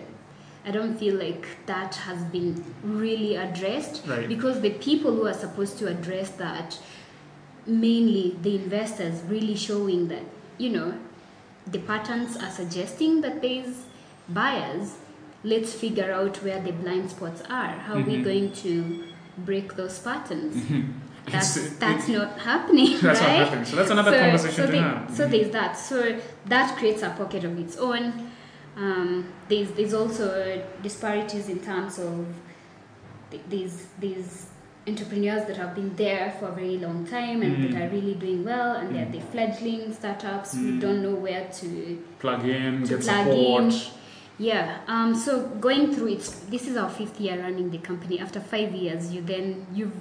I don't feel like that has been really addressed because the people who are supposed to address that, mainly the investors, really showing that, the patterns are suggesting that there's bias. Let's figure out where the blind spots are. How are we going to break those patterns? That's not happening, right? Not happening. So that's another conversation to have. So there's that. So that creates a pocket of its own. There's also disparities in terms of these entrepreneurs that have been there for a very long time and that are really doing well, and they're the fledgling startups who don't know where to plug in, get support. So going through it, this is our 5th year running the company. After 5 years, you've learned, you've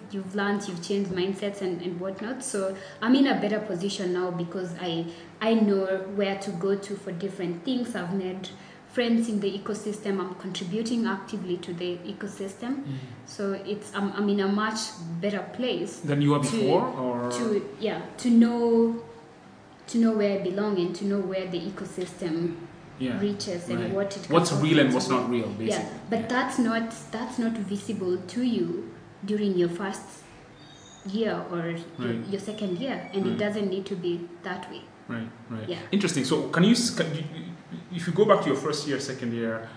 changed mindsets and whatnot. So I'm in a better position now because I know where to go to for different things. I've made friends in the ecosystem. I'm contributing actively to the ecosystem. So I'm in a much better place than you were before, to know where I belong and to know where the ecosystem reaches and what's real and what's not real, basically. That's not visible to you during your first year or your second year, and it doesn't need to be that way. Interesting. So can you if you go back to your first year, second year,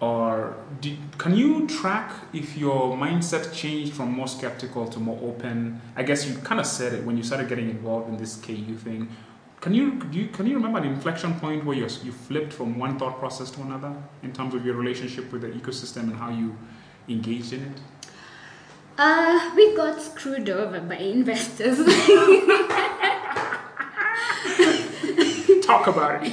can you track if your mindset changed from more skeptical to more open? I guess you kind of said it when you started getting involved in this KU thing. Can you remember an inflection point where you flipped from one thought process to another in terms of your relationship with the ecosystem and how you engaged in it? We got screwed over by investors. Talk about it.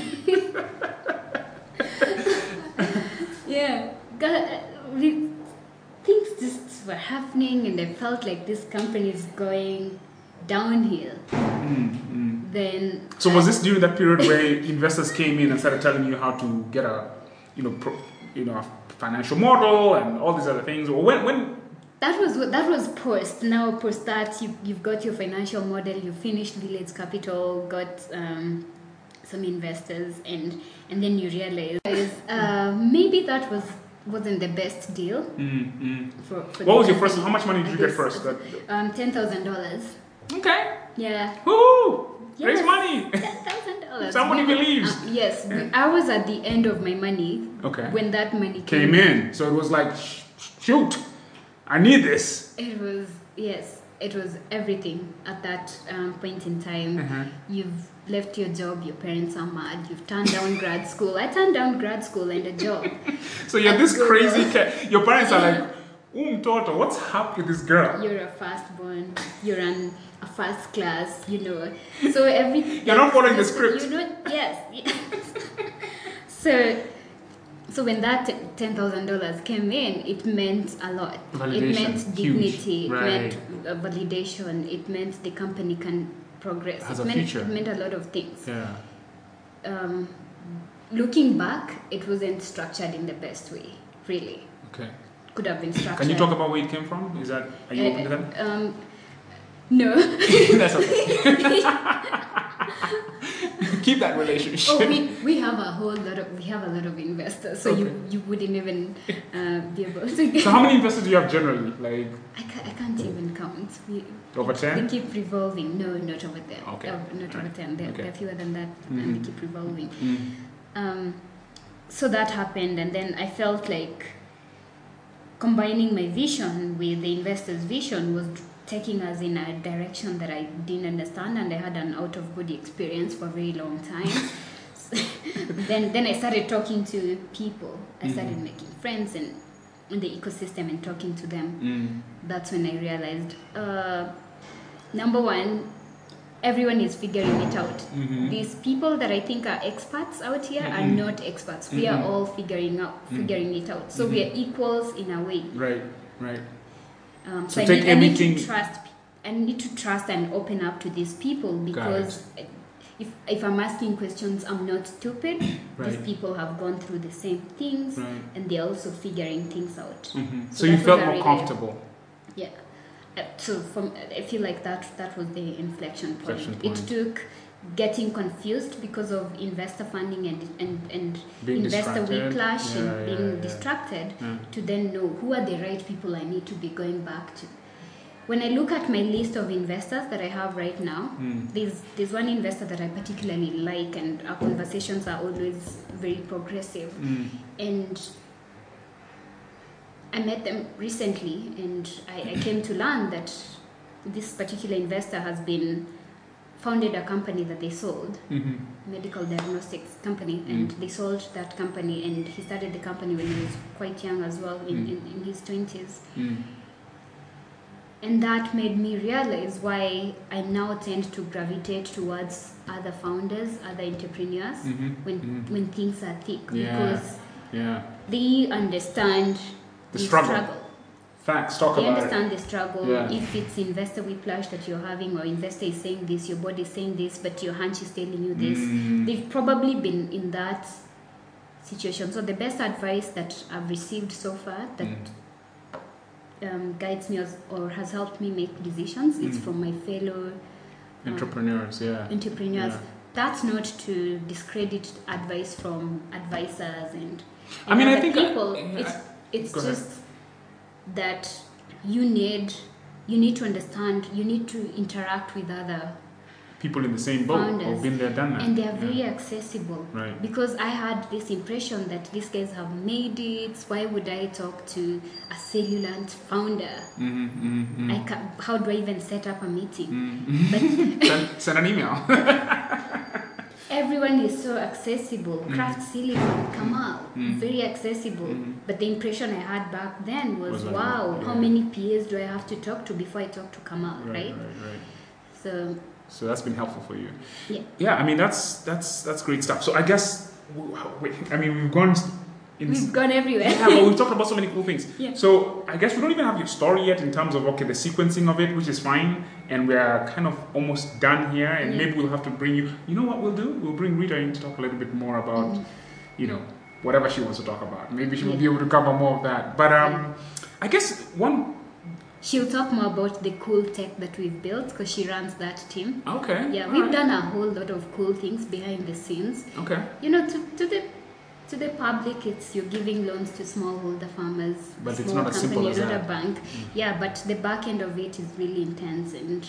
Things just were happening, and I felt like this company is going downhill. Then, so was this during that period where investors came in and started telling you how to get a financial model and all these other things? Or when that was post. Now post that, you've got your financial model, you finished Village Capital, got some investors, and then you realize maybe that wasn't the best deal. For what was your first? How much money did you get first? $10,000. Okay. Yeah. Woo! Raise money. $10,000. Somebody believes. I was at the end of my money when that money came in. So it was like, shoot, I need this. It was everything at that point in time. You've left your job, your parents are mad, you've turned down grad school. I turned down grad school and a job. So you're this crazy kid. Your parents are like, Toto, what's happening with this girl? You're a firstborn, you're a first class, So everything. You're not following the script. So when that $10,000 came in, it meant a lot. Validation. It meant dignity. Huge. It meant validation. It meant the company can progress. It meant a lot of things. Yeah. Looking back, it wasn't structured in the best way, really. Okay. Could have been structured. Can you talk about where it came from? Are you open to that? No. That's okay. keep that relationship? Oh, we have a whole lot of investors, so you wouldn't even be able to. So how many investors do you have generally? Like I can't even count. Over 10. They keep revolving. No, not over there. Okay. Not over 10. They're fewer than that, and they keep revolving. So that happened, and then I felt like combining my vision with the investors' vision was taking us in a direction that I didn't understand, and I had an out-of-body experience for a very long time. Then I started talking to people. I started making friends in the ecosystem and talking to them. That's when I realized, number one, everyone is figuring it out. These people that I think are experts out here are not experts. We are all figuring it out. So we are equals in a way. Right, right. So I need to trust and open up to these people, because if I'm asking questions, I'm not stupid. These people have gone through the same things, and they're also figuring things out. So you felt more comfortable. Yeah. I feel like that was the inflection point. It took getting confused because of investor funding and investor whiplash and being distracted to then know who are the right people I need to be going back to. When I look at my list of investors that I have right now, there's one investor that I particularly like, and our conversations are always very progressive. And I met them recently, and I came to learn that this particular investor has been founded a company that they sold, medical diagnostics company, and they sold that company, and he started the company when he was quite young as well, in his 20s. And that made me realize why I now tend to gravitate towards other founders, other entrepreneurs, when things are thick, because they understand the struggle. Facts, talk about it. They understand the struggle. Yeah. If it's investor whiplash that you're having, or investor is saying this, your body is saying this, but your hunch is telling you this, they've probably been in that situation. So the best advice that I've received so far that guides me or has helped me make decisions is from my fellow entrepreneurs. That's not to discredit advice from advisors and I mean, I think people. It's just that you need to understand, you need to interact with other people in the same boat, founders, or been there, done that. And they are very accessible. Right. Because I had this impression that these guys have made it. Why would I talk to a Celulant founder? How do I even set up a meeting? But send an email. Everyone is so accessible. Craft Silicon, Kamal, very accessible. But the impression I had back then was wow, how many PAs do I have to talk to before I talk to Kamal, right? So that's been helpful for you. Yeah. Yeah, I mean, that's great stuff. So I guess, we've gone... We've gone everywhere. Yeah, but we've talked about so many cool things. Yeah. So I guess we don't even have your story yet in terms of, the sequencing of it, which is fine. And we're kind of almost done here. And maybe we'll have to bring you... You know what we'll do? We'll bring Rita in to talk a little bit more about, whatever she wants to talk about. Maybe she will be able to cover more of that. But I guess one... She'll talk more about the cool tech that we've built, because she runs that team. Okay. Yeah, we've done a whole lot of cool things behind the scenes. Okay. To the public, you're giving loans to smallholder farmers, but small it's not as simple as that. Not a bank. Yeah, but the back end of it is really intense and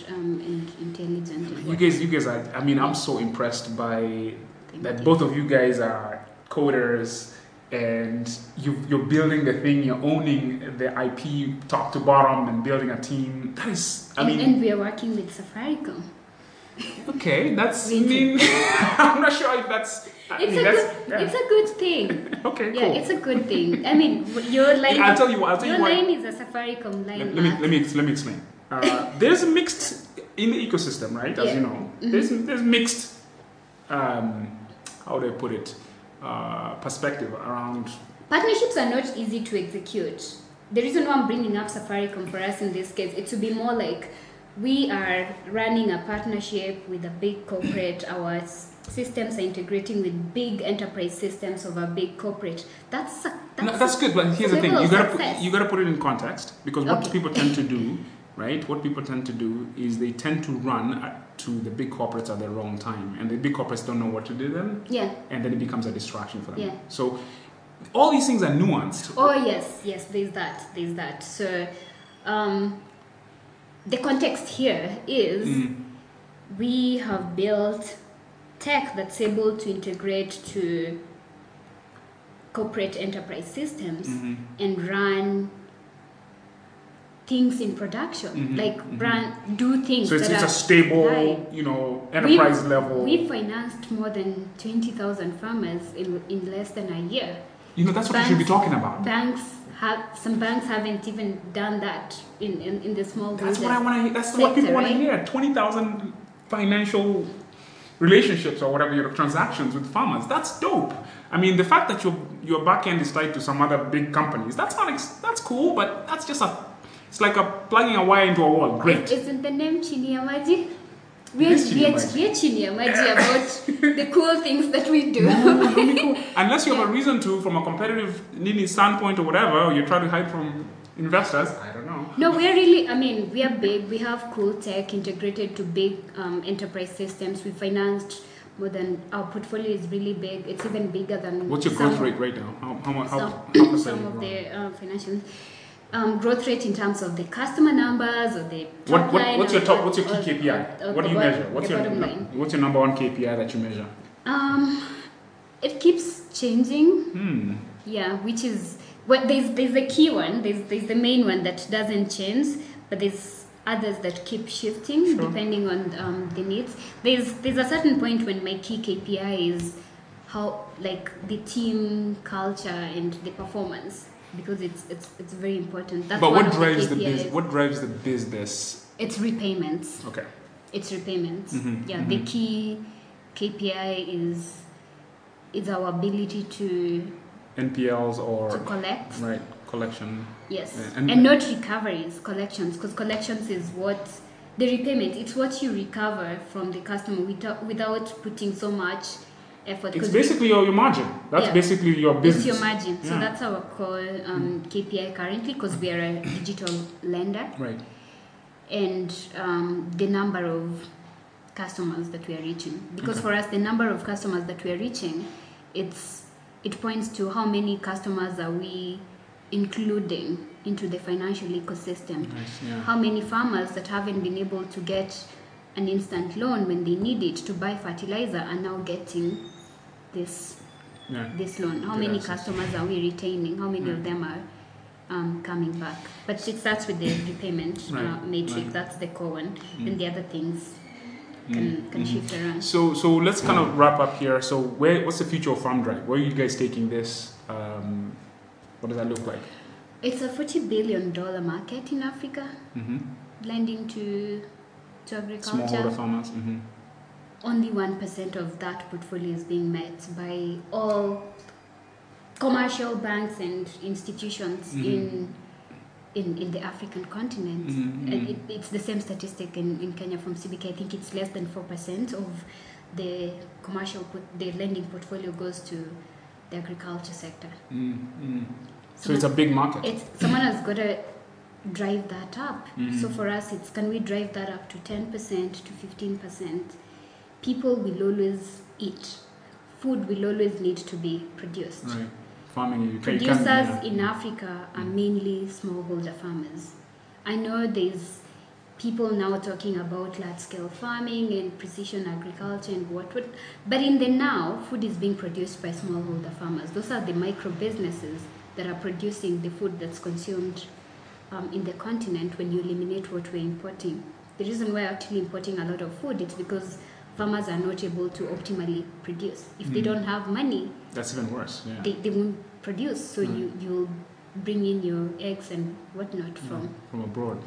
intelligent. You guys are. I mean, I'm so impressed by that. Both of you guys are coders, and you're building the thing. You're owning the IP, top to bottom, and building a team. That is. And we are working with Safaricom. Okay, that's. I'm not sure if that's. It's a good thing. Okay, cool. Yeah, it's a good thing. I mean, your line. I'll tell you what. Your line is a Safaricom line. Let me explain. There's mixed in the ecosystem, right? As you know, there's mixed. How do I put it? Perspective around. Partnerships are not easy to execute. The reason why I'm bringing up Safaricom for us in this case, it would be more like we are running a partnership with a big corporate. Our systems are integrating with big enterprise systems of a big corporate. That's good, but here's the thing: you gotta put it in context, because what people tend to do is they tend to run to the big corporates at the wrong time, and the big corporates don't know what to do then. Yeah. And then it becomes a distraction for them. Yeah. So all these things are nuanced. Oh yes, yes, there's that. So the context here is we have built tech that's able to integrate to corporate enterprise systems and run things in production, like do things. So it's a stable, enterprise level. We financed more than 20,000 farmers in less than a year. That's what we should be talking about. Some banks haven't even done that in the small business. That's what I want to hear. That's what people want to hear. 20,000 financial relationships or whatever, transactions with farmers. That's dope. I mean, the fact that your back end is tied to some other big companies, that's cool, but that's just it's like plugging a wire into a wall. Great. Isn't the name Chini ya Maji? We're Chini ya Maji about the cool things that we do. Really cool. Unless you have a reason to, from a competitive standpoint or whatever, or you try to hide from investors, I don't know. No, we're really, we are big. We have cool tech integrated to big enterprise systems. We financed more than, our portfolio is really big. It's even bigger than... What's your growth rate right now? How some of the financial... growth rate in terms of the customer numbers or the top line. What's your key KPI? What do you measure? What's your number one KPI that you measure? It keeps changing. Yeah, which is there's the key one. There's the main one that doesn't change, but there's others that keep shifting depending on the needs. There's a certain point when my key KPI is how the team culture and the performance. Because it's very important. That's but what drives the business? It's repayments. Okay. It's repayments. The key KPI is our ability to NPLs or to collect. Right, collection. Yes, yeah. And not recoveries, collections. Because collections is what the repayment. It's what you recover from the customer without putting so much effort. It's basically your margin. That's basically your business. It's your margin. So that's our core KPI currently, because we are a digital lender. Right. And the number of customers that we are reaching. Because for us, the number of customers that we are reaching, it points to how many customers are we including into the financial ecosystem. Nice. Yeah. How many farmers that haven't been able to get an instant loan when they need it to buy fertilizer are now getting this loan. How many customers are we retaining? How many of them are coming back? But it starts with the repayment matrix. That's the core one, and the other things can shift around. So let's kind of wrap up here. So what's the future of FarmDrive? Where are you guys taking this? What does that look like? It's a $40 billion market in Africa, lending to agriculture. Smallholder farmers. Only 1% of that portfolio is being met by all commercial banks and institutions in the African continent. And it's the same statistic in Kenya from CBK. I think it's less than 4% of the commercial the lending portfolio goes to the agriculture sector. So it's a big market. Someone has got to drive that up. So for us, it's can we drive that up to 10% to 15%? People will always eat. Food will always need to be produced. Right. Farming. Producers in Africa are mainly smallholder farmers. I know there's people now talking about large-scale farming and precision agriculture and what, but in the now, food is being produced by smallholder farmers. Those are the micro businesses that are producing the food that's consumed in the continent when you eliminate what we're importing. The reason we're actually importing a lot of food is because farmers are not able to optimally produce. If they don't have money, that's even worse. Yeah. They won't produce. So you'll bring in your eggs and whatnot from abroad.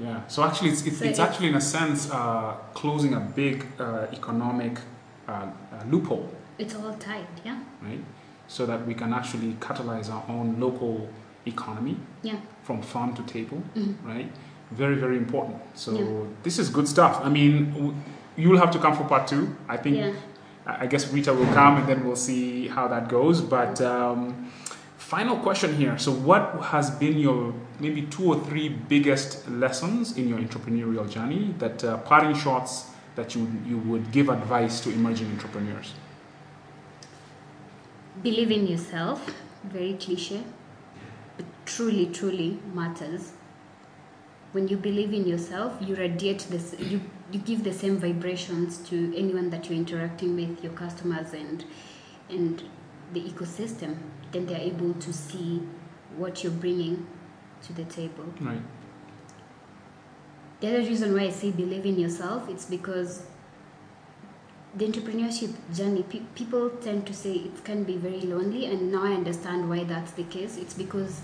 Yeah. So actually, it's actually in a sense closing a big economic loophole. It's all tied. Yeah. Right. So that we can actually catalyze our own local economy from farm to table, right? Very, very important. So this is good stuff. I mean, you'll have to come for part 2. I think, I guess Rita will come and then we'll see how that goes. But final question here. So what has been your maybe 2 or 3 biggest lessons in your entrepreneurial journey that parting shots that you would give advice to emerging entrepreneurs? Believe in yourself. Very cliche, but truly, truly matters. When you believe in yourself, you radiate this. You give the same vibrations to anyone that you're interacting with, your customers and the ecosystem. Then they're able to see what you're bringing to the table. Right. The other reason why I say believe in yourself, it's because the entrepreneurship journey, people tend to say it can be very lonely, and now I understand why that's the case. It's because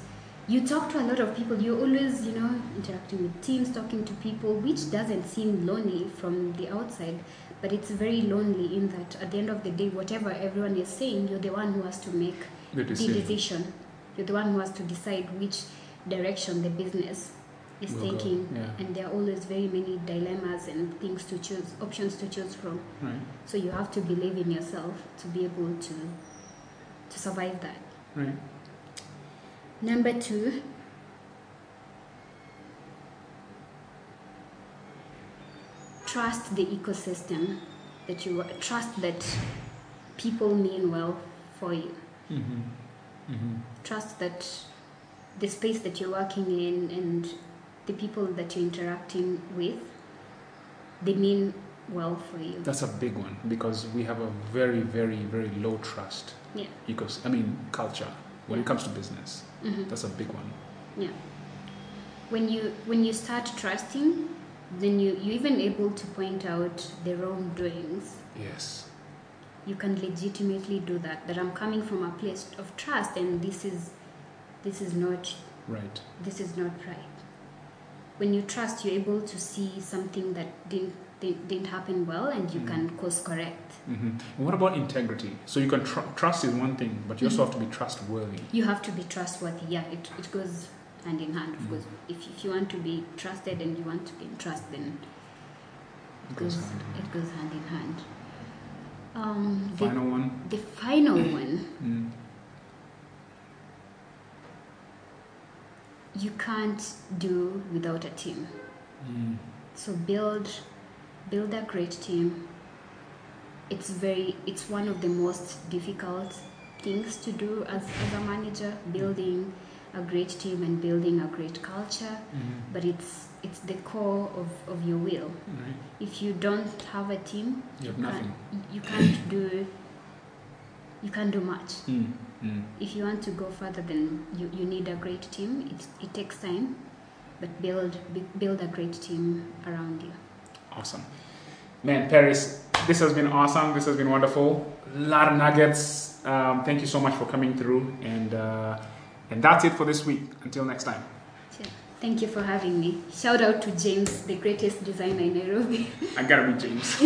you talk to a lot of people, you're always, interacting with teams, talking to people, which doesn't seem lonely from the outside, but it's very lonely in that at the end of the day, whatever everyone is saying, you're the one who has to make the decision. You're the one who has to decide which direction the business is taking, yeah. And there are always very many dilemmas and things to choose, options to choose from. Right. So you have to believe in yourself to be able to survive that. Right. Number two, trust the ecosystem that you trust that people mean well for you. Mm-hmm. Mm-hmm. Trust that the space that you're working in and the people that you're interacting with, they mean well for you. That's a big one, because we have a very, very, very low trust culture when it comes to business. Mm-hmm. That's a big one. Yeah. When you start trusting, then you're even able to point out the wrongdoings. Yes. You can legitimately do that. That I'm coming from a place of trust, and this is not right. This is not right. When you trust, you're able to see something that didn't happen well, and you can course correct. Mm-hmm. And what about integrity? So you can trust is one thing, but you also have to be trustworthy. You have to be trustworthy. Yeah, it goes hand in hand. Of course, if you want to be trusted and you want to be in trust, then it goes hand in hand. Final one. The final one. You can't do without a team. So build a great team. It's one of the most difficult things to do as a manager, building a great team and building a great culture. But it's the core of your will. Right. If you don't have a team, you can't do much. If you want to go further, then you need a great team. It takes time, but build a great team around you. Awesome. Man, Peris, this has been awesome. This has been wonderful. A lot of nuggets. Thank you so much for coming through. And that's it for this week. Until next time. Sure. Thank you for having me. Shout out to James, the greatest designer in Nairobi. I gotta be James.